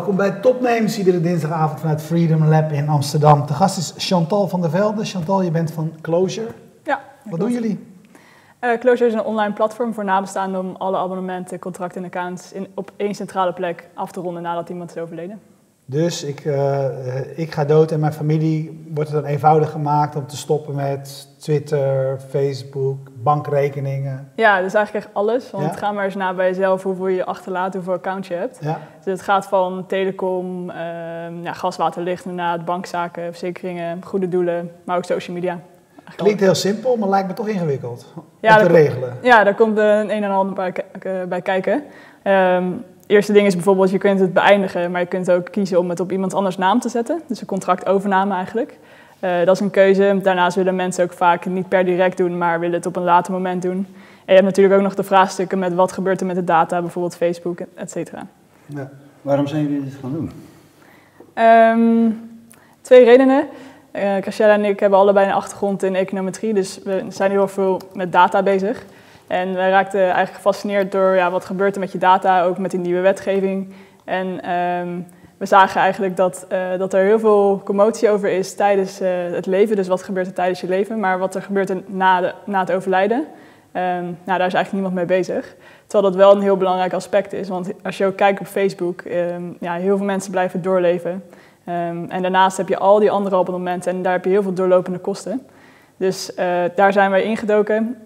Welkom bij Top Names, iedere dinsdagavond vanuit Freedom Lab in Amsterdam. De gast is Chantal van der Velde. Chantal, je bent van Closure. Ja. Wat doen jullie? Closure is een online platform voor nabestaanden om alle abonnementen, contracten en accounts op één centrale plek af te ronden nadat iemand is overleden. Dus ik ga dood en mijn familie wordt het dan eenvoudig gemaakt om te stoppen met Twitter, Facebook, bankrekeningen. Ja, dus eigenlijk echt alles. Want ga maar eens na bij jezelf hoeveel je achterlaat, hoeveel account je hebt. Ja. Dus het gaat van telecom, gas, water, licht, inderdaad, bankzaken, verzekeringen, goede doelen, maar ook social media. Eigenlijk klinkt heel simpel, maar lijkt me toch ingewikkeld om te regelen. Ja, daar komt een en ander bij kijken. Het eerste ding is bijvoorbeeld, je kunt het beëindigen, maar je kunt ook kiezen om het op iemand anders naam te zetten. Dus een contractovername eigenlijk. Dat is een keuze. Daarnaast willen mensen ook vaak niet per direct doen, maar willen het op een later moment doen. En je hebt natuurlijk ook nog de vraagstukken met wat gebeurt er met de data, bijvoorbeeld Facebook, et cetera. Ja. Waarom zijn jullie dit gaan doen? 2 redenen. Cashella en ik hebben allebei een achtergrond in econometrie, dus we zijn heel veel met data bezig. En wij raakten eigenlijk gefascineerd door wat gebeurt er met je data, ook met die nieuwe wetgeving. En we zagen eigenlijk dat er heel veel commotie over is tijdens het leven. Dus wat gebeurt er tijdens je leven, maar wat er gebeurt er na het overlijden, daar is eigenlijk niemand mee bezig. Terwijl dat wel een heel belangrijk aspect is, want als je ook kijkt op Facebook, heel veel mensen blijven doorleven. En daarnaast heb je al die andere abonnementen en daar heb je heel veel doorlopende kosten. Dus daar zijn wij ingedoken.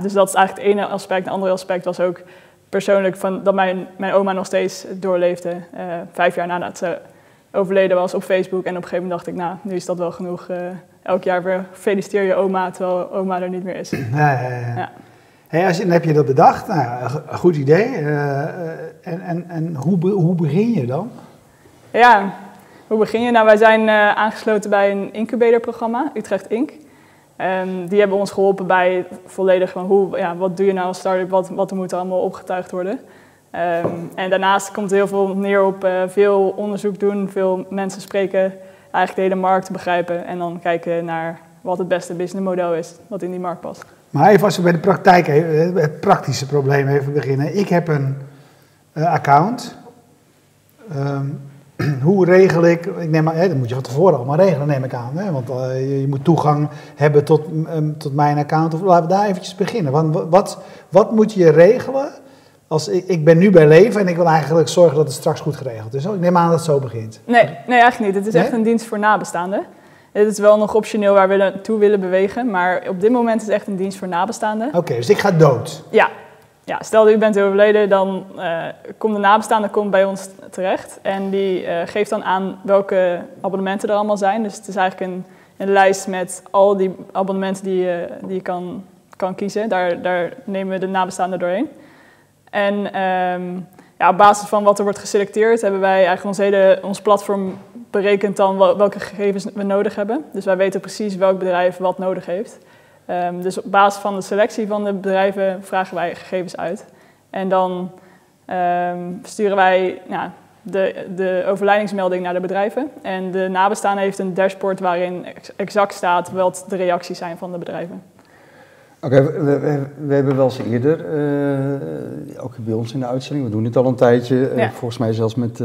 Dus dat is eigenlijk het ene aspect. Het andere aspect was ook persoonlijk dat mijn oma nog steeds doorleefde. 5 jaar nadat ze overleden was op Facebook. En op een gegeven moment dacht ik, nu is dat wel genoeg. Elk jaar weer feliciteer je oma, terwijl oma er niet meer is. Ja. Hey, dan heb je dat bedacht. Een goed idee. En hoe begin je dan? Ja, hoe begin je? Wij zijn aangesloten bij een incubatorprogramma, Utrecht Inc. Die hebben ons geholpen bij volledig van wat doe je nou als start-up, wat moet er allemaal opgetuigd worden. En daarnaast komt heel veel neer op veel onderzoek doen, veel mensen spreken, eigenlijk de hele markt begrijpen en dan kijken naar wat het beste businessmodel is, wat in die markt past. Maar even als we bij de praktijk, het praktische probleem even beginnen. Ik heb een account. Hoe regel ik, dat moet je van tevoren allemaal regelen, neem ik aan. Hè? Want je moet toegang hebben tot mijn account. Of, laten we daar eventjes beginnen. Want wat moet je regelen? Als ik ben nu bij leven en ik wil eigenlijk zorgen dat het straks goed geregeld is. Ik neem aan dat het zo begint. Nee, eigenlijk niet. Het is echt een dienst voor nabestaanden. Het is wel nog optioneel waar we naartoe willen bewegen. Maar op dit moment is het echt een dienst voor nabestaanden. Oké, dus ik ga dood. Ja. Ja, stel dat u bent overleden, dan komt de nabestaande bij ons terecht. En die geeft dan aan welke abonnementen er allemaal zijn. Dus het is eigenlijk een lijst met al die abonnementen die je kan kiezen. Daar nemen we de nabestaande doorheen. En op basis van wat er wordt geselecteerd, hebben wij eigenlijk ons platform berekend dan welke gegevens we nodig hebben. Dus wij weten precies welk bedrijf wat nodig heeft. Dus op basis van de selectie van de bedrijven vragen wij gegevens uit. En dan sturen wij de overlijdingsmelding naar de bedrijven. En de nabestaande heeft een dashboard waarin exact staat wat de reacties zijn van de bedrijven. Oké, we hebben wel eens eerder, ook bij ons in de uitzending, we doen dit al een tijdje. Volgens mij zelfs met...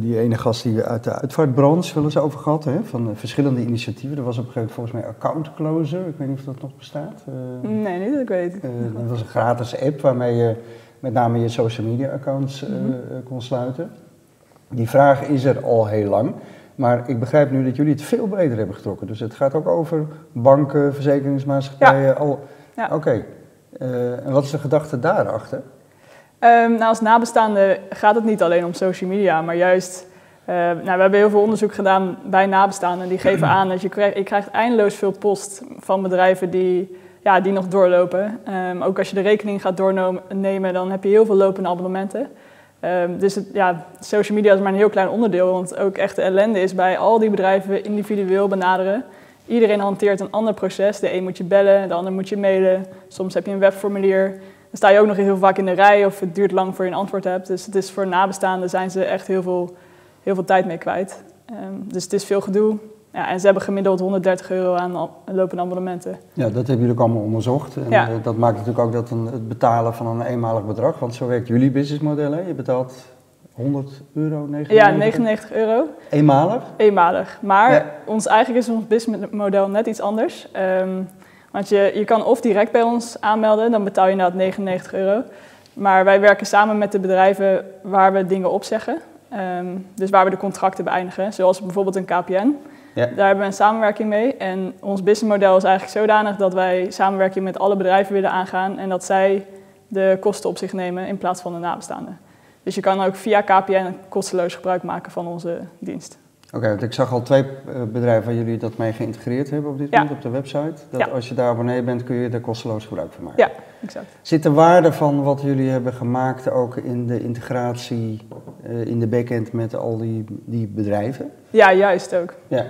die ene gast die uit de uitvaartbranche wel eens over gehad, hè? Van verschillende initiatieven. Er was op een gegeven moment volgens mij Account Closure, ik weet niet of dat nog bestaat. Nee, niet dat ik weet. Dat was een gratis app waarmee je met name je social media accounts kon sluiten. Die vraag is er al heel lang, maar ik begrijp nu dat jullie het veel breder hebben getrokken. Dus het gaat ook over banken, verzekeringsmaatschappijen. Ja. Oké. En wat is de gedachte daarachter? Als nabestaande gaat het niet alleen om social media, maar juist... we hebben heel veel onderzoek gedaan bij nabestaanden. Die geven aan dat je krijgt eindeloos veel post van bedrijven die nog doorlopen. Ook als je de rekening gaat doornemen, dan heb je heel veel lopende abonnementen. Social media is maar een heel klein onderdeel, want ook echt de ellende is bij al die bedrijven individueel benaderen. Iedereen hanteert een ander proces. De een moet je bellen, de ander moet je mailen. Soms heb je een webformulier... Dan sta je ook nog heel vaak in de rij of het duurt lang voor je een antwoord hebt. Dus het is voor nabestaanden zijn ze echt heel veel tijd mee kwijt. Dus het is veel gedoe. Ja, en ze hebben gemiddeld €130 aan lopende abonnementen. Ja, dat hebben jullie ook allemaal onderzocht. En dat maakt natuurlijk ook dat het betalen van een eenmalig bedrag. Want zo werkt jullie businessmodel. Je betaalt €100? 99? Ja, €99. Eenmalig? Eenmalig. Maar ja, eigenlijk is ons businessmodel net iets anders. Want je kan of direct bij ons aanmelden, dan betaal je inderdaad €99. Maar wij werken samen met de bedrijven waar we dingen opzeggen. Dus waar we de contracten beëindigen, zoals bijvoorbeeld een KPN. Ja. Daar hebben we een samenwerking mee. En ons businessmodel is eigenlijk zodanig dat wij samenwerking met alle bedrijven willen aangaan. En dat zij de kosten op zich nemen in plaats van de nabestaanden. Dus je kan ook via KPN kosteloos gebruik maken van onze dienst. Oké, want ik zag al 2 bedrijven waar jullie dat mee geïntegreerd hebben op dit moment op de website. Dat als je daar abonnee bent, kun je er kosteloos gebruik van maken. Ja, exact. Zit de waarde van wat jullie hebben gemaakt ook in de integratie, in de backend met al die bedrijven? Ja, juist ook. Ja.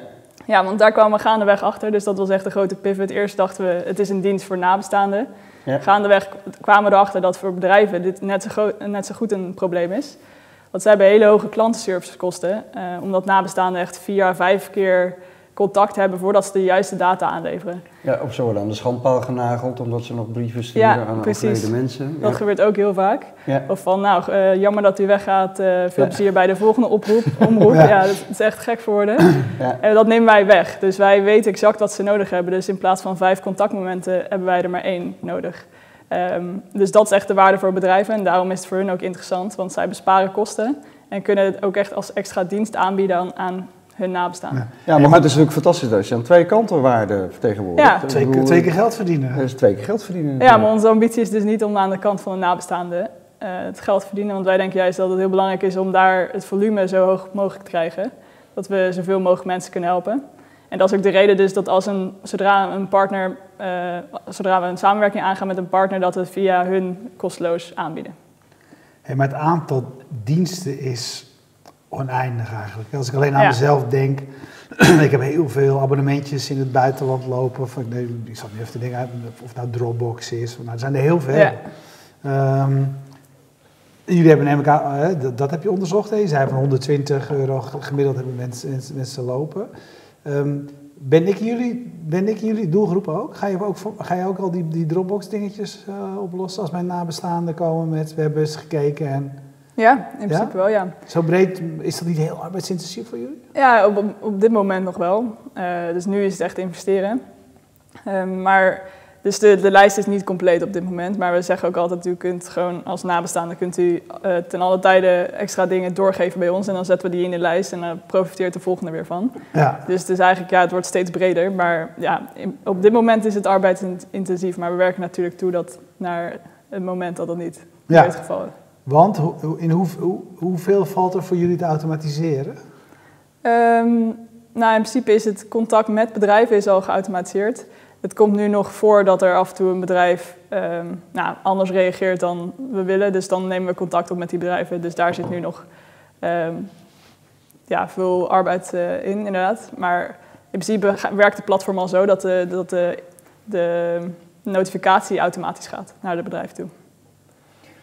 Ja, want daar kwamen we gaandeweg achter, dus dat was echt een grote pivot. Eerst dachten we, het is een dienst voor nabestaanden. Ja. Gaandeweg kwamen we erachter dat voor bedrijven dit net zo goed een probleem is. Want zij hebben hele hoge klantenservicekosten, omdat nabestaanden echt 4 à 5 keer contact hebben voordat ze de juiste data aanleveren. Ja, of ze worden aan de schandpaal genageld, omdat ze nog brieven sturen aan afgeleden mensen. Ja. Dat gebeurt ook heel vaak. Ja. Of van, nou, jammer dat u weggaat, veel plezier bij de volgende omroep. Ja, dat is echt gek voor woorden. Ja. En dat nemen wij weg. Dus wij weten exact wat ze nodig hebben. Dus in plaats van 5 contactmomenten hebben wij er maar 1 nodig. Dus dat is echt de waarde voor bedrijven en daarom is het voor hun ook interessant, want zij besparen kosten en kunnen het ook echt als extra dienst aanbieden aan hun nabestaanden. Ja, maar het is natuurlijk fantastisch als je aan 2 kanten waarde vertegenwoordigt. Ja. 2 keer geld verdienen. Dat is 2 keer geld verdienen. Ja, maar onze ambitie is dus niet om aan de kant van de nabestaanden het geld te verdienen, want wij denken juist dat het heel belangrijk is om daar het volume zo hoog mogelijk te krijgen, dat we zoveel mogelijk mensen kunnen helpen. En dat is ook de reden dus dat zodra we een samenwerking aangaan met een partner, dat we het via hun kosteloos aanbieden. Hey, maar het aantal diensten is oneindig eigenlijk. Als ik alleen aan mezelf denk, ik heb heel veel abonnementjes in het buitenland lopen. Ik zal nu even te denken of nou Dropbox is, of, nou, er zijn er heel veel. Ja. Jullie hebben namelijk, dat heb je onderzocht, hè? Je zei van €120 gemiddeld hebben mensen lopen. Ben ik jullie doelgroep ook? Ga je ook al die Dropbox dingetjes oplossen als mijn nabestaanden komen met we hebben eens gekeken en... Ja, in principe wel, ja. Zo breed, is dat niet heel arbeidsintensief voor jullie? Ja, op dit moment nog wel. Dus nu is het echt investeren. Dus de lijst is niet compleet op dit moment, maar we zeggen ook altijd, u kunt gewoon als nabestaande kunt u ten alle tijde extra dingen doorgeven bij ons en dan zetten we die in de lijst en dan profiteert de volgende weer van. Ja. Dus het is eigenlijk, ja, het wordt steeds breder, maar ja, op dit moment is het arbeidsintensief, maar we werken natuurlijk toe dat naar het moment dat dat niet het geval is. Want hoeveel valt er voor jullie te automatiseren? Nou, in principe is het contact met bedrijven is al geautomatiseerd. Het komt nu nog voor dat er af en toe een bedrijf anders reageert dan we willen. Dus dan nemen we contact op met die bedrijven. Dus daar zit nu nog veel arbeid in, inderdaad. Maar in principe werkt het platform al zo dat de notificatie automatisch gaat naar het bedrijf toe.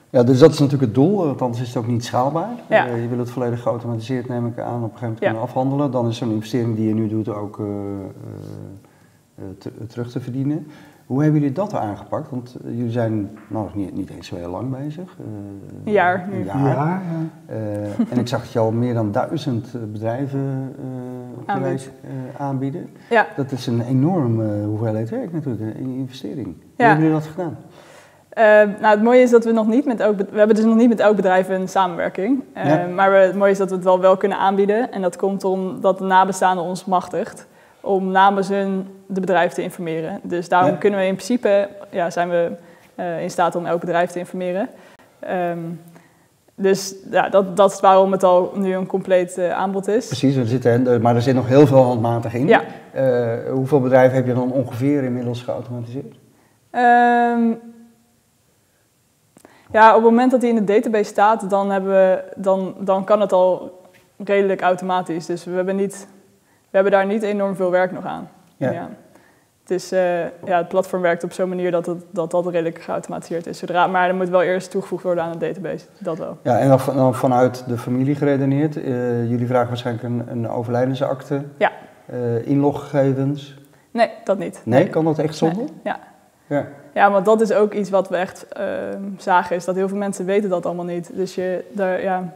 Ja, dus dat is natuurlijk het doel. Althans is het ook niet schaalbaar. Ja. Je wil het volledig geautomatiseerd, neem ik aan, op een gegeven moment kunnen afhandelen. Dan is zo'n investering die je nu doet ook... terug te verdienen. Hoe hebben jullie dat aangepakt? Want jullie zijn nog niet eens zo heel lang bezig. Een jaar nu. Ja. En ik zag dat je al meer dan 1000 bedrijven aanbieden. Ja. Dat is een enorme hoeveelheid werk natuurlijk, een investering. Hoe hebben jullie dat gedaan? Het mooie is dat we nog niet met elk bedrijf... We hebben dus nog niet met elk bedrijf een samenwerking. Maar het mooie is dat we het wel kunnen aanbieden. En dat komt omdat de nabestaanden ons machtigt om namens hun de bedrijven te informeren. Dus daarom kunnen we in principe, zijn we in staat om elk bedrijf te informeren. Dat is waarom het al nu een compleet aanbod is. Precies, maar er zit nog heel veel handmatig in. Ja. Hoeveel bedrijven heb je dan ongeveer inmiddels geautomatiseerd? Op het moment dat die in de database staat, dan kan het al redelijk automatisch. Dus we hebben daar niet enorm veel werk nog aan. Ja. Ja. Het platform werkt op zo'n manier dat redelijk geautomatiseerd is. Maar er moet wel eerst toegevoegd worden aan de database. Dat wel. Ja, en dan vanuit de familie geredeneerd. Jullie vragen waarschijnlijk een overlijdensakte. Ja. Inloggegevens. Nee, dat niet. Nee, kan dat echt zonder? Nee. Ja. Ja. Ja, want dat is ook iets wat we echt zagen, is dat heel veel mensen weten dat allemaal niet. Dus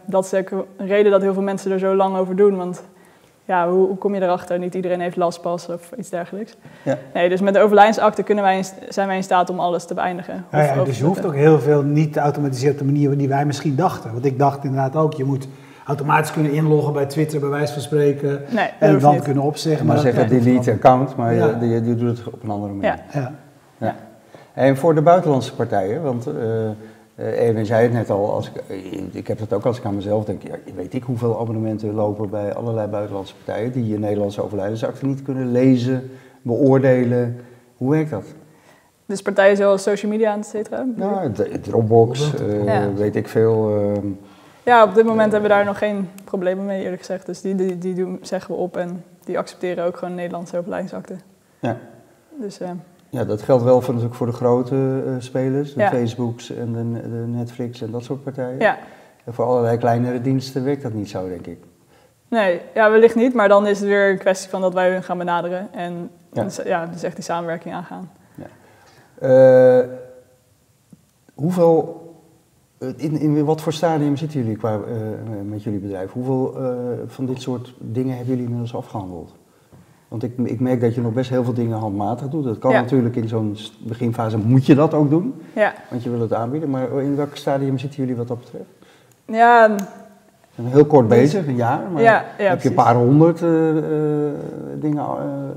dat is ook een reden dat heel veel mensen er zo lang over doen. Want ja, hoe kom je erachter? Niet iedereen heeft lastpas of iets dergelijks. Ja. Nee, dus met de overlijdensakte zijn wij in staat om alles te beëindigen. Ja, ja, dus je hoeft ook heel veel niet te automatiseren op de manier die wij misschien dachten. Want ik dacht inderdaad ook, je moet automatisch kunnen inloggen bij Twitter, bij wijze van spreken. Nee, en dan kunnen opzeggen. Maar zeggen delete account, maar ja, je doet het op een andere manier. Ja. Ja. Ja. En voor de buitenlandse partijen, want Erwin zei het net al, ik heb dat ook als ik aan mezelf denk, ja, weet ik hoeveel abonnementen lopen bij allerlei buitenlandse partijen die je Nederlandse overlijdensakte niet kunnen lezen, beoordelen. Hoe werkt dat? Dus partijen zoals social media, et cetera? Nou, Dropbox, weet ik veel. Ja, op dit moment hebben we daar nog geen problemen mee, eerlijk gezegd. Dus die zeggen we op en die accepteren ook gewoon Nederlandse overlijdensakte. Ja. Dus... Ja, dat geldt wel natuurlijk voor de grote spelers, de Facebooks en de Netflix en dat soort partijen. Ja. En voor allerlei kleinere diensten werkt dat niet zo, denk ik. Nee, ja, wellicht niet, maar dan is het weer een kwestie van dat wij hun gaan benaderen en dus echt die samenwerking aangaan. Ja. Hoeveel, in wat voor stadium zitten jullie met jullie bedrijf? Hoeveel van dit soort dingen hebben jullie inmiddels afgehandeld? Want ik merk dat je nog best heel veel dingen handmatig doet. Dat kan natuurlijk in zo'n beginfase, moet je dat ook doen. Ja. Want je wil het aanbieden. Maar in welk stadium zitten jullie wat dat betreft? Ja. We zijn heel kort bezig, een jaar. Maar heb je een paar honderd dingen,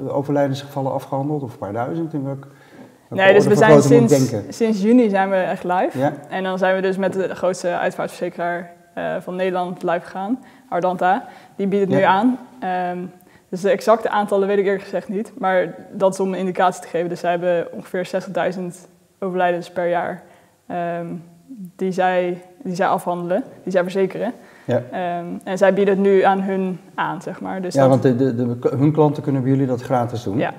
overlijdensgevallen afgehandeld? Of een paar duizend? In welke dus we zijn sinds juni zijn we echt live. Ja? En dan zijn we dus met de grootste uitvaartverzekeraar van Nederland live gegaan. Ardanta. Die biedt het nu aan. Dus de exacte aantallen weet ik eerlijk gezegd niet, maar dat is om een indicatie te geven. Dus zij hebben ongeveer 60.000 overlijdens per jaar die zij afhandelen, die zij verzekeren. Ja. En zij bieden het nu aan hun aan, zeg maar. Dus want hun klanten kunnen bij jullie dat gratis doen. Ja.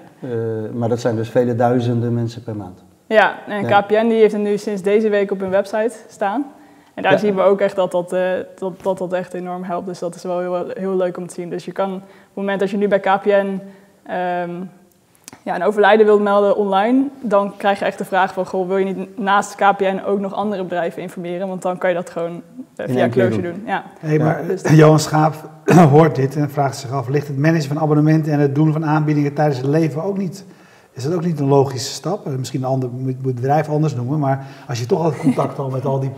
Maar dat zijn dus vele duizenden mensen per maand. Ja, en KPN die heeft het nu sinds deze week op hun website staan. En daar zien we ook echt dat echt enorm helpt. Dus dat is wel heel leuk om te zien. Dus je kan op het moment dat je nu bij KPN een overlijden wilt melden online, dan krijg je echt de vraag van, goh, wil je niet naast KPN ook nog andere bedrijven informeren? Want dan kan je dat gewoon via Closure doen. Ja. Hey, maar Johan Schaap hoort dit en vraagt zich af, ligt het managen van abonnementen en het doen van aanbiedingen tijdens het leven ook niet... Is dat ook niet een logische stap? Misschien moet het bedrijf anders noemen, maar als je toch al contact al met al die...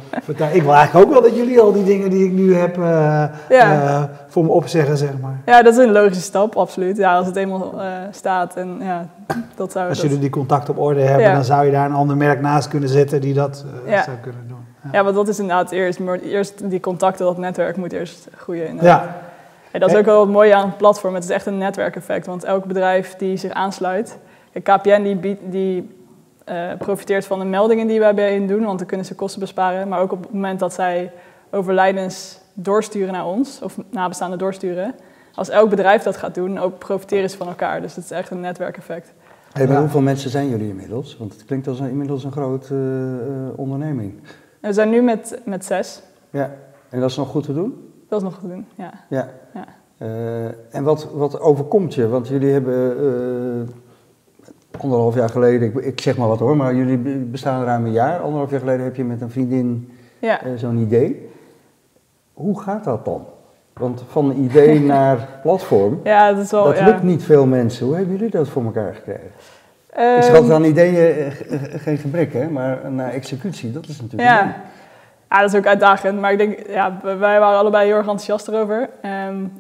Ik wil eigenlijk ook wel dat jullie al die dingen die ik nu heb voor me opzeggen, zeg maar. Ja, dat is een logische stap, absoluut. Ja, als het eenmaal staat en dat zou... Als jullie die contact op orde hebben, dan zou je daar een ander merk naast kunnen zetten die dat zou kunnen doen. Ja, want dat is inderdaad eerst. Maar eerst die contacten, dat netwerk moet eerst groeien. Inderdaad. Ja. En dat is ook wel het mooie aan het platform. Het is echt een netwerkeffect, want elk bedrijf die zich aansluit... KPN die profiteert van de meldingen die wij bij hen doen, want dan kunnen ze kosten besparen. Maar ook op het moment dat zij overlijdens doorsturen naar ons, of nabestaanden doorsturen. Als elk bedrijf dat gaat doen, ook profiteren ze van elkaar. Dus dat is echt een netwerkeffect. Hey, maar hoeveel mensen zijn jullie inmiddels? Want het klinkt als inmiddels een grote onderneming. We zijn nu met 6. Ja, en dat is nog goed te doen? Dat is nog goed te doen, ja. En wat overkomt je? Want jullie hebben... 1,5 jaar geleden, ik zeg maar wat hoor, maar jullie bestaan ruim een jaar. 1,5 jaar geleden heb je met een vriendin zo'n idee. Hoe gaat dat dan? Want van idee naar platform, dat lukt niet veel mensen. Hoe hebben jullie dat voor elkaar gekregen? Ik schat aan ideeën geen gebrek, hè? Maar naar executie, dat is natuurlijk leuk. Ja, dat is ook uitdagend. Maar ik denk, wij waren allebei heel erg enthousiast erover.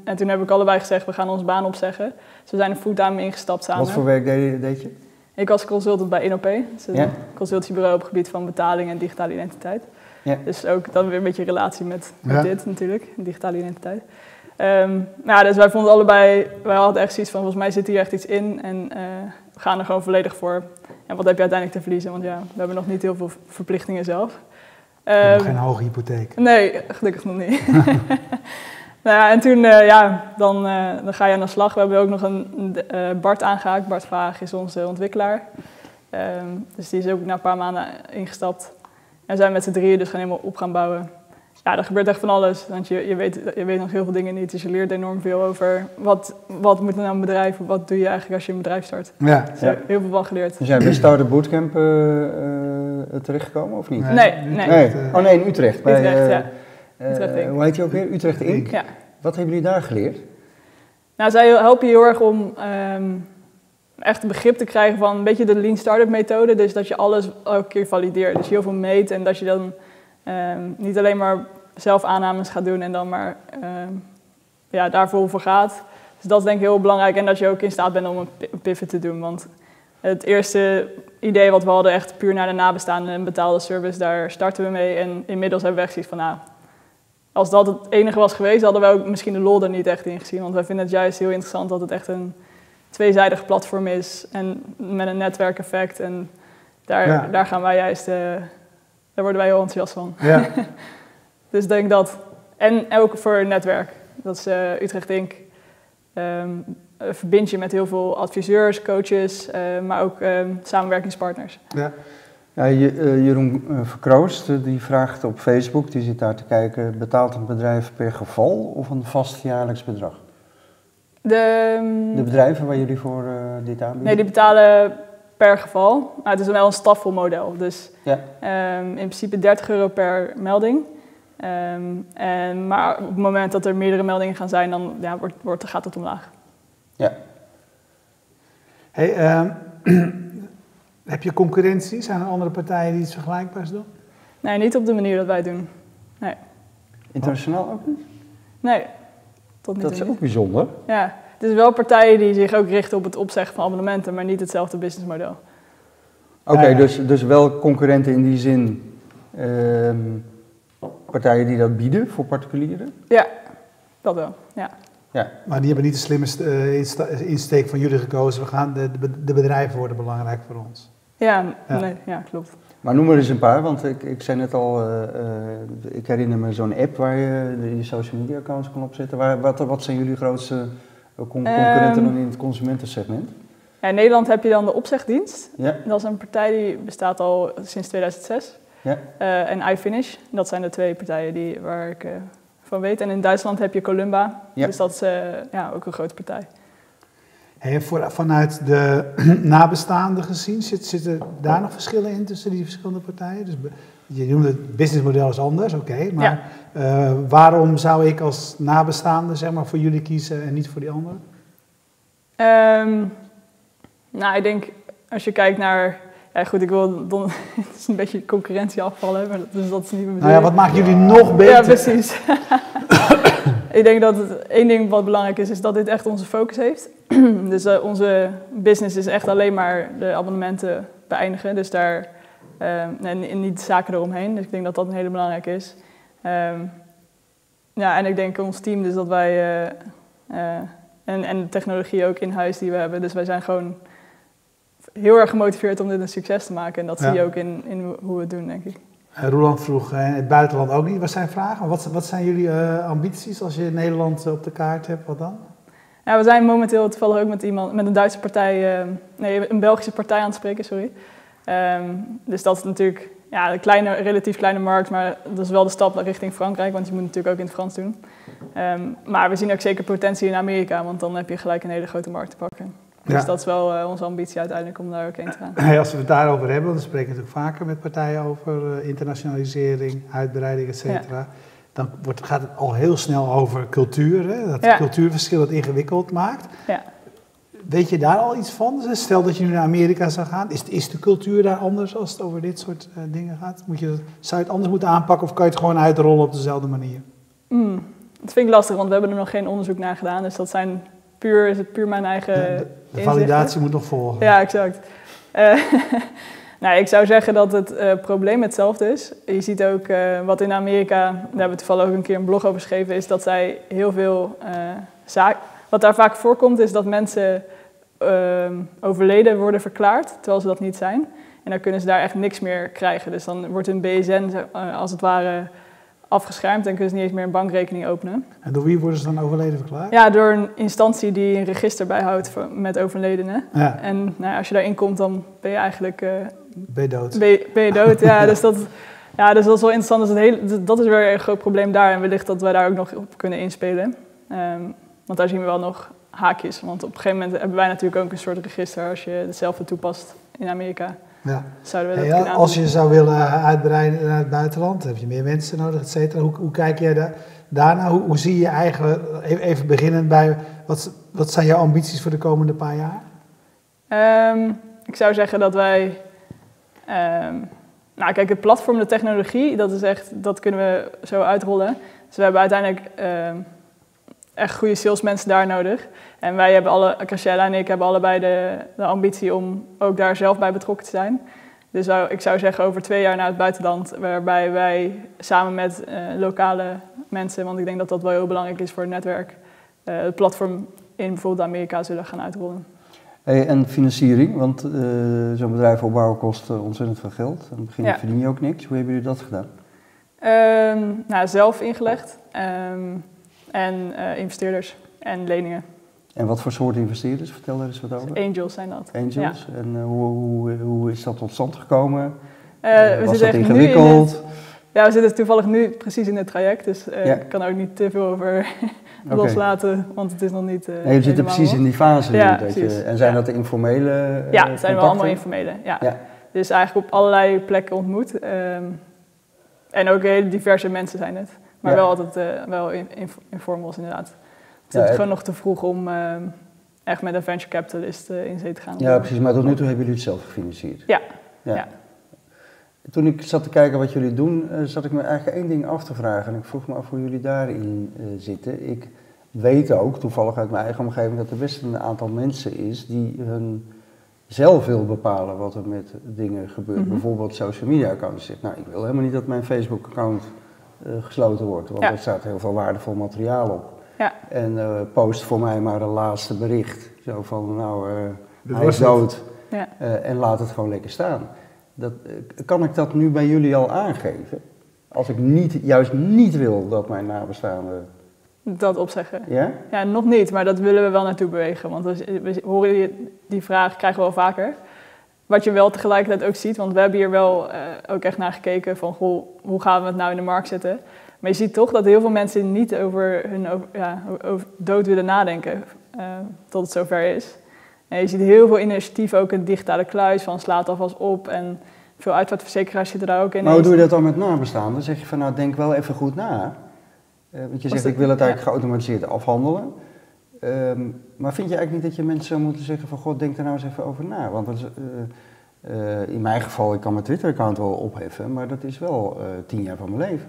En toen heb ik allebei gezegd, we gaan onze baan opzeggen. Dus we zijn er fulltime ingestapt samen. Wat voor werk deed je? Ik was consultant bij Inopay. Dus een consultiebureau op het gebied van betaling en digitale identiteit. Ja. Dus ook dan weer een beetje relatie met dit natuurlijk, digitale identiteit. Dus wij vonden allebei, wij hadden echt zoiets van, volgens mij zit hier echt iets in. En we gaan er gewoon volledig voor. En wat heb je uiteindelijk te verliezen? Want we hebben nog niet heel veel verplichtingen zelf. Geen hoge hypotheek. Nee, gelukkig nog niet. En toen, dan ga je aan de slag. We hebben ook nog een Bart aangehaakt. Bart Vaag is onze ontwikkelaar. Dus die is ook na een paar maanden ingestapt. En we zijn met z'n drieën dus gaan helemaal op gaan bouwen. Ja, er gebeurt echt van alles, want je weet nog heel veel dingen niet. Dus je leert enorm veel over wat moet nou een bedrijf, wat doe je eigenlijk als je een bedrijf start. Ja. Dus ja. Heel veel van geleerd. Dus jij bent daar de bootcamp terechtgekomen of niet? Nee. Oh nee, in Utrecht. Utrecht Inc. Hoe heet je ook weer? Utrecht Inc. Ja. Wat hebben jullie daar geleerd? Nou, zij helpen je heel erg om echt een begrip te krijgen van een beetje de lean startup methode. Dus dat je alles elke keer valideert. Dus heel veel meet en dat je dan niet alleen maar zelf aannames gaat doen en dan maar daar vol voor gaat. Dus dat is denk ik heel belangrijk. En dat je ook in staat bent om een pivot te doen. Want het eerste idee wat we hadden, echt puur naar de nabestaanden en betaalde service, daar starten we mee. En inmiddels hebben we echt zoiets van, nou, als dat het enige was geweest, hadden we ook misschien de lol er niet echt in gezien. Want wij vinden het juist heel interessant dat het echt een tweezijdig platform is. En met een netwerkeffect. En daar gaan wij juist... Daar worden wij heel enthousiast van. Ja. Dus denk dat. En ook voor een netwerk. Dat is Utrecht Inc. Verbind je met heel veel adviseurs, coaches, maar ook samenwerkingspartners. Ja. Ja, Jeroen Verkroost, die vraagt op Facebook, die zit daar te kijken, betaalt een bedrijf per geval of een vast jaarlijks bedrag? De bedrijven waar jullie voor dit aanbieden? Nee, die betalen per geval. Maar het is wel een staffelmodel. Dus ja. In principe €30 per melding. Maar op het moment dat er meerdere meldingen gaan zijn, dan ja, gaat het omlaag. Ja. Hey, heb je concurrentie? Zijn er andere partijen die iets vergelijkbaars doen? Nee, niet op de manier dat wij doen. Nee. Internationaal ook niet? Nee, tot nu toe. Dat is ook bijzonder. Ja. Het is wel partijen die zich ook richten op het opzeggen van abonnementen, maar niet hetzelfde businessmodel. Oké, dus wel concurrenten in die zin, partijen die dat bieden voor particulieren? Ja, dat wel, ja. Maar die hebben niet de slimme insteek van jullie gekozen. We gaan de bedrijven worden belangrijk voor ons. Ja. Nee, ja, klopt. Maar noem er eens een paar, want ik zei net al, ik herinner me zo'n app waar je social media accounts kon opzetten. Wat zijn jullie grootste concurrenten dan in het consumentensegment? Ja, in Nederland heb je dan de opzegdienst. Ja. Dat is een partij die bestaat al sinds 2006. Ja. En iFinish, dat zijn de twee partijen waar ik van weet. En in Duitsland heb je Columba, dus dat is ook een grote partij. Hey, vanuit de nabestaanden gezien, zitten daar nog verschillen in tussen die verschillende partijen? Dus je noemde het businessmodel is anders, oké, maar waarom zou ik als nabestaande zeg maar, voor jullie kiezen en niet voor die anderen? Nou, ik denk als je kijkt naar... Ja, goed, ik wil het is een beetje concurrentie afvallen, maar dat is niet mijn bedoeling. Nou ja, wat maken jullie nog beter? Ja, precies. Ik denk dat één ding wat belangrijk is, is dat dit echt onze focus heeft. Dus onze business is echt alleen maar de abonnementen beëindigen. Dus daar... en niet zaken eromheen. Dus ik denk dat dat een hele belangrijke is. En ik denk ons team, dus dat wij... en de technologie ook in huis die we hebben. Dus wij zijn gewoon heel erg gemotiveerd om dit een succes te maken. En dat zie je ook in hoe we het doen, denk ik. Roland vroeg in het buitenland ook niet. Wat zijn vragen? Wat zijn jullie ambities als je Nederland op de kaart hebt? Wat dan? Ja, we zijn momenteel toevallig ook met een Duitse partij... een Belgische partij aan het spreken, sorry. Dus dat is natuurlijk een relatief kleine markt, maar dat is wel de stap richting Frankrijk, want je moet natuurlijk ook in het Frans doen. Maar we zien ook zeker potentie in Amerika, want dan heb je gelijk een hele grote markt te pakken. Dus dat is wel onze ambitie uiteindelijk om daar ook heen te gaan. Hey, als we het daarover hebben, dan spreken we natuurlijk vaker met partijen over internationalisering, uitbreiding, et cetera. Ja. Dan gaat het al heel snel over cultuur, hè? Dat cultuurverschil dat ingewikkeld maakt. Ja. Weet je daar al iets van? Stel dat je nu naar Amerika zou gaan. Is de cultuur daar anders als het over dit soort dingen gaat? Zou je het anders moeten aanpakken of kan je het gewoon uitrollen op dezelfde manier? Dat vind ik lastig, want we hebben er nog geen onderzoek naar gedaan. Dus dat is puur mijn eigen de validatie moet nog volgen. Ja, exact. Ik zou zeggen dat het probleem hetzelfde is. Je ziet ook wat in Amerika, daar hebben we toevallig ook een keer een blog over geschreven, is dat zij heel veel zaken... Wat daar vaak voorkomt is dat mensen overleden worden verklaard, terwijl ze dat niet zijn. En dan kunnen ze daar echt niks meer krijgen. Dus dan wordt hun BSN als het ware afgeschermd en kunnen ze niet eens meer een bankrekening openen. En door wie worden ze dan overleden verklaard? Ja, door een instantie die een register bijhoudt met overledenen. Ja. En als je daarin komt, dan ben je eigenlijk... ben je dood. Ben je dood, ja. Dus dat, Ja, dus dat is wel interessant. Dus dat is weer een groot probleem daar. En wellicht dat wij daar ook nog op kunnen inspelen. Want daar zien we wel nog haakjes. Want op een gegeven moment hebben wij natuurlijk ook een soort register. Als je hetzelfde toepast in Amerika. Ja. Zouden we dat kunnen als je zou willen uitbreiden naar het buitenland. Heb je meer mensen nodig, et cetera. Hoe kijk jij daarna? Hoe zie je eigenlijk, even beginnend bij... Wat zijn jouw ambities voor de komende paar jaar? Ik zou zeggen dat wij... Nou kijk, het platform, de technologie, dat kunnen we zo uitrollen. Dus we hebben uiteindelijk echt goede salesmensen daar nodig. En wij hebben Cassiela en ik hebben allebei de ambitie om ook daar zelf bij betrokken te zijn. Dus ik zou zeggen over 2 jaar naar het buitenland, waarbij wij samen met lokale mensen, want ik denk dat dat wel heel belangrijk is voor het netwerk, het platform in bijvoorbeeld Amerika zullen gaan uitrollen. Hey, en financiering, want zo'n bedrijf opbouwen kost ontzettend veel geld. Aan het begin verdien je ook niks. Hoe hebben jullie dat gedaan? Nou, zelf ingelegd. En investeerders en leningen. En wat voor soort investeerders? Vertel daar eens wat over. Angels zijn dat. Angels. Ja. En hoe is dat tot stand gekomen? Was dat ingewikkeld? We zitten toevallig nu precies in het traject. Dus ik kan er ook niet te veel over... loslaten, want het is nog niet... nee, je zit er precies in die fase nu. En zijn dat de informele Ja, het zijn wel allemaal informele, ja. Dus eigenlijk op allerlei plekken ontmoet. En ook hele diverse mensen zijn het. Maar wel altijd wel informals inderdaad. Dus het is gewoon nog te vroeg om echt met een venture capitalist in zee te gaan. Ja, precies. Maar tot nu toe hebben jullie het zelf gefinancierd. Ja. Toen ik zat te kijken wat jullie doen, zat ik me eigenlijk 1 ding af te vragen. En ik vroeg me af hoe jullie daarin zitten. Ik weet ook, toevallig uit mijn eigen omgeving, dat er best een aantal mensen is die hun zelf wil bepalen wat er met dingen gebeurt. Mm-hmm. Bijvoorbeeld social media accounts. Nou, ik wil helemaal niet dat mijn Facebook account gesloten wordt, want daar staat heel veel waardevol materiaal op. Ja. En post voor mij maar de laatste bericht. Zo van, nou, hij is dood. Ja. En laat het gewoon lekker staan. Kan ik dat nu bij jullie al aangeven? Als ik juist niet wil dat mijn nabestaanden... Dat opzeggen? Ja? Ja, nog niet, maar dat willen we wel naartoe bewegen. Want we horen die vraag, krijgen we wel vaker. Wat je wel tegelijkertijd ook ziet, want we hebben hier wel ook echt naar gekeken van... Goh, hoe gaan we het nou in de markt zetten? Maar je ziet toch dat heel veel mensen niet over hun over dood willen nadenken tot het zover is. En je ziet heel veel initiatieven, ook een digitale kluis, van slaat alvast op en veel uitvaartverzekeraars zitten daar ook in. Maar hoe doe je dat dan met nabestaanden? Zeg je van, nou denk wel even goed na. Want je zegt, ik wil het eigenlijk geautomatiseerd afhandelen. Maar vind je eigenlijk niet dat je mensen zou moeten zeggen van, god, denk daar nou eens even over na. Want dat is, in mijn geval, ik kan mijn Twitter-account wel opheffen, maar dat is wel 10 jaar van mijn leven.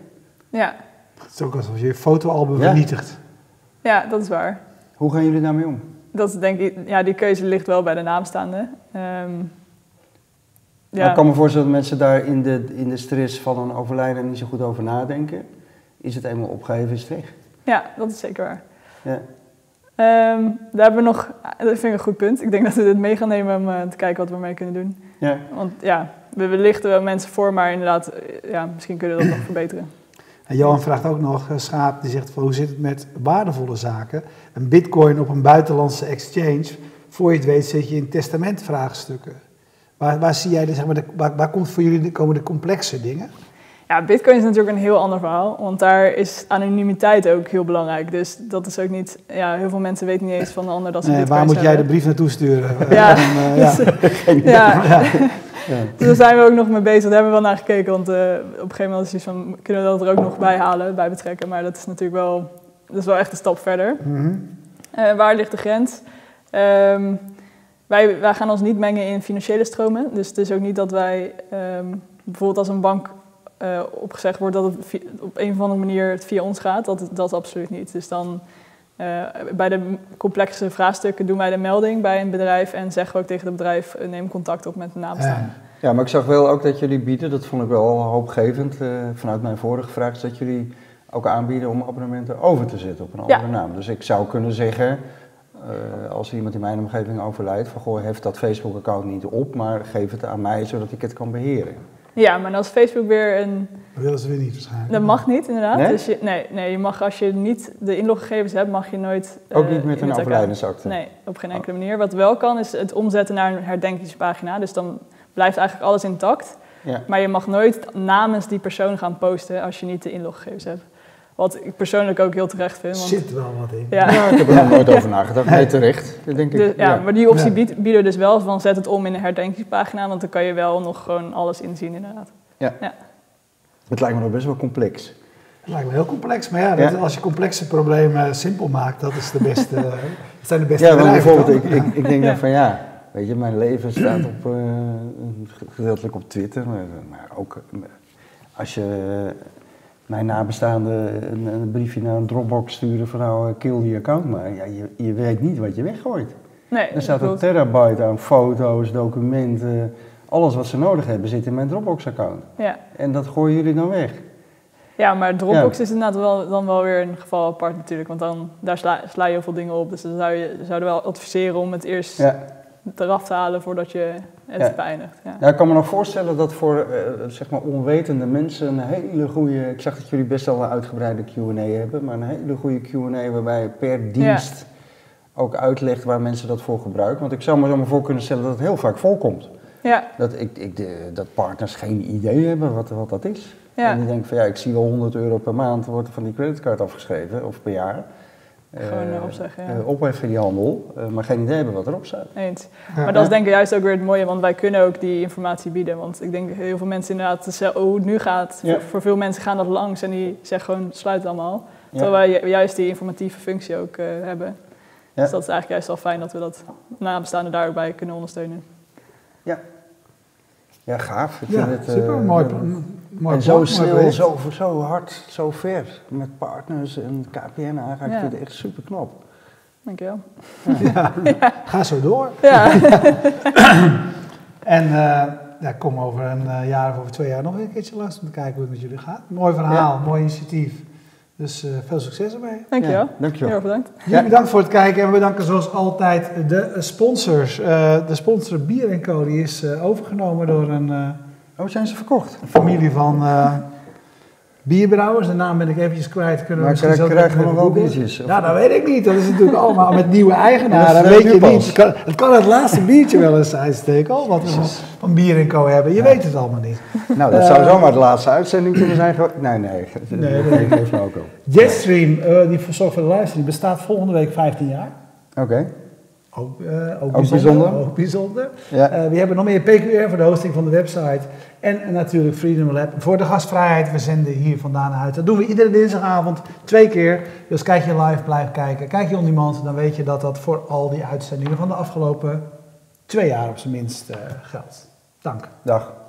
Ja. Het is ook alsof je fotoalbum vernietigt. Ja, dat is waar. Hoe gaan jullie daarmee om? Dat denk ik, die keuze ligt wel bij de naamstaande. Maar ik kan me voorstellen dat mensen daar in de stress van een overlijden niet zo goed over nadenken. Is het eenmaal opgeheven, is het weg. Ja, dat is zeker waar. Ja. Dat vind ik een goed punt. Ik denk dat we dit mee gaan nemen om te kijken wat we ermee kunnen doen. Ja. Want we lichten wel mensen voor, maar inderdaad, misschien kunnen we dat nog verbeteren. En Johan vraagt ook nog, Schaap, die zegt van hoe zit het met waardevolle zaken? Een bitcoin op een buitenlandse exchange, voor je het weet zit je in testamentvraagstukken. Waar zie jij, zeg maar, waar komt voor jullie de complexe dingen? Ja, bitcoin is natuurlijk een heel ander verhaal, want daar is anonimiteit ook heel belangrijk. Dus dat is ook niet, heel veel mensen weten niet eens van de ander dat ze bitcoin waar moet jij de brief naartoe sturen? Ja. Dus daar zijn we ook nog mee bezig, daar hebben we wel naar gekeken, want op een gegeven moment is het van, kunnen we dat er ook nog bij halen, bij betrekken, maar dat is natuurlijk wel, echt een stap verder. Mm-hmm. Waar ligt de grens? Wij gaan ons niet mengen in financiële stromen, dus het is ook niet dat wij, bijvoorbeeld als een bank opgezegd wordt, dat het op een of andere manier het via ons gaat, dat absoluut niet. Dus dan... bij de complexe vraagstukken doen wij de melding bij een bedrijf en zeggen we ook tegen het bedrijf, neem contact op met de nabestaanden. Ja, maar ik zag wel ook dat jullie bieden, dat vond ik wel hoopgevend vanuit mijn vorige vraag, is dat jullie ook aanbieden om abonnementen over te zetten op een andere naam. Dus ik zou kunnen zeggen, als iemand in mijn omgeving overlijdt, van goh, hef dat Facebook-account niet op, maar geef het aan mij zodat ik het kan beheren. Ja, maar als Facebook weer een... Dat willen ze weer niet waarschijnlijk. Dat mag niet, inderdaad. Nee? Dus je mag, als je niet de inloggegevens hebt, mag je nooit... Ook niet met een overlijdensakte? Nee, op geen enkele manier. Wat wel kan, is het omzetten naar een herdenkingspagina. Dus dan blijft eigenlijk alles intact. Ja. Maar je mag nooit namens die persoon gaan posten als je niet de inloggegevens hebt. Wat ik persoonlijk ook heel terecht vind. Want... zit er wel wat in. Ja. Ja, ik heb er nog nooit over nagedacht. Nee, terecht. Dat denk ik. Dus, ja, ja. Maar die optie bieden dus wel van zet het om in een herdenkingspagina. Want dan kan je wel nog gewoon alles inzien inderdaad. Ja. Ja. Het lijkt me nog best wel complex. Het lijkt me heel complex. Maar ja, als je complexe problemen simpel maakt, dat is de beste, dat zijn de beste bedrijven. Bijvoorbeeld, ik denk dan van ja... weet je, mijn leven staat op, gedeeltelijk op Twitter, maar ook als je mijn nabestaanden een briefje naar een Dropbox sturen van nou, kill die account, maar ja, je weet niet wat je weggooit. Nee, er staat een terabyte aan foto's, documenten, alles wat ze nodig hebben zit in mijn Dropbox-account. Ja. En dat gooien jullie dan weg. Ja, maar Dropbox is inderdaad wel, dan wel weer een geval apart natuurlijk, want dan, daar sla je heel veel dingen op, dus dan zouden we wel adviseren om het eerst... eraf te halen voordat je het beëindigt. Ja. Ja, ik kan me nog voorstellen dat voor zeg maar onwetende mensen een hele goede... Ik zag dat jullie best wel een uitgebreide Q&A hebben, maar een hele goede Q&A waarbij je per dienst ook uitlegt waar mensen dat voor gebruiken. Want ik zou me zo maar voor kunnen stellen dat het heel vaak voorkomt. Ja. Dat partners geen idee hebben wat dat is. Ja. En die denken van ja, ik zie wel €100 per maand wordt van die creditcard afgeschreven of per jaar. Gewoon opzeggen, opheffen die handel, maar geen idee hebben wat erop staat. Eens. Maar dat is denk ik juist ook weer het mooie, want wij kunnen ook die informatie bieden. Want ik denk heel veel mensen inderdaad, hoe het nu gaat, voor veel mensen gaan dat langs en die zeggen gewoon sluit allemaal. Terwijl wij juist die informatieve functie ook hebben. Ja. Dus dat is eigenlijk juist wel fijn dat we dat nabestaanden daar ook bij kunnen ondersteunen. Ja, ja gaaf. Ik vind het super mooi. En zo snel, zo hard, zo ver met partners en KPN aangaan. Ik vind het echt super knap. Dank je wel. Ja. Ja. Ga zo door. Ja. En kom over een jaar of over 2 jaar nog een keertje langs om te kijken hoe het met jullie gaat. Mooi verhaal, mooi initiatief. Dus veel succes ermee. Dank je wel. Heel erg bedankt. Jullie bedankt voor het kijken en we bedanken zoals altijd de sponsors. De sponsor Bier en Kool is overgenomen door een... zijn ze verkocht? Een familie van bierbrouwers. De naam ben ik eventjes kwijt. Krijgen we nog wel biertjes? Ja, dat weet ik niet. Dat is natuurlijk allemaal met nieuwe eigenaren. Dat weet je niet. Het kan het laatste biertje wel eens uitsteken. Al wat we van Bier en Co hebben. Je weet het allemaal niet. Nou, dat zou zomaar de laatste uitzending kunnen zijn. Nee. Dat geeft me ook al. Jetstream, die verzorgt voor de livestream, bestaat volgende week 15 jaar. Oké. Ook bijzonder. Ja. We hebben nog meer PQR voor de hosting van de website. En natuurlijk Freedom Lab voor de gastvrijheid. We zenden hier vandaan uit. Dat doen we iedere dinsdagavond 2 keer. Dus kijk je live, blijf kijken. Kijk je on demand, dan weet je dat dat voor al die uitzendingen van de afgelopen 2 jaar op zijn minst geldt. Dank. Dag.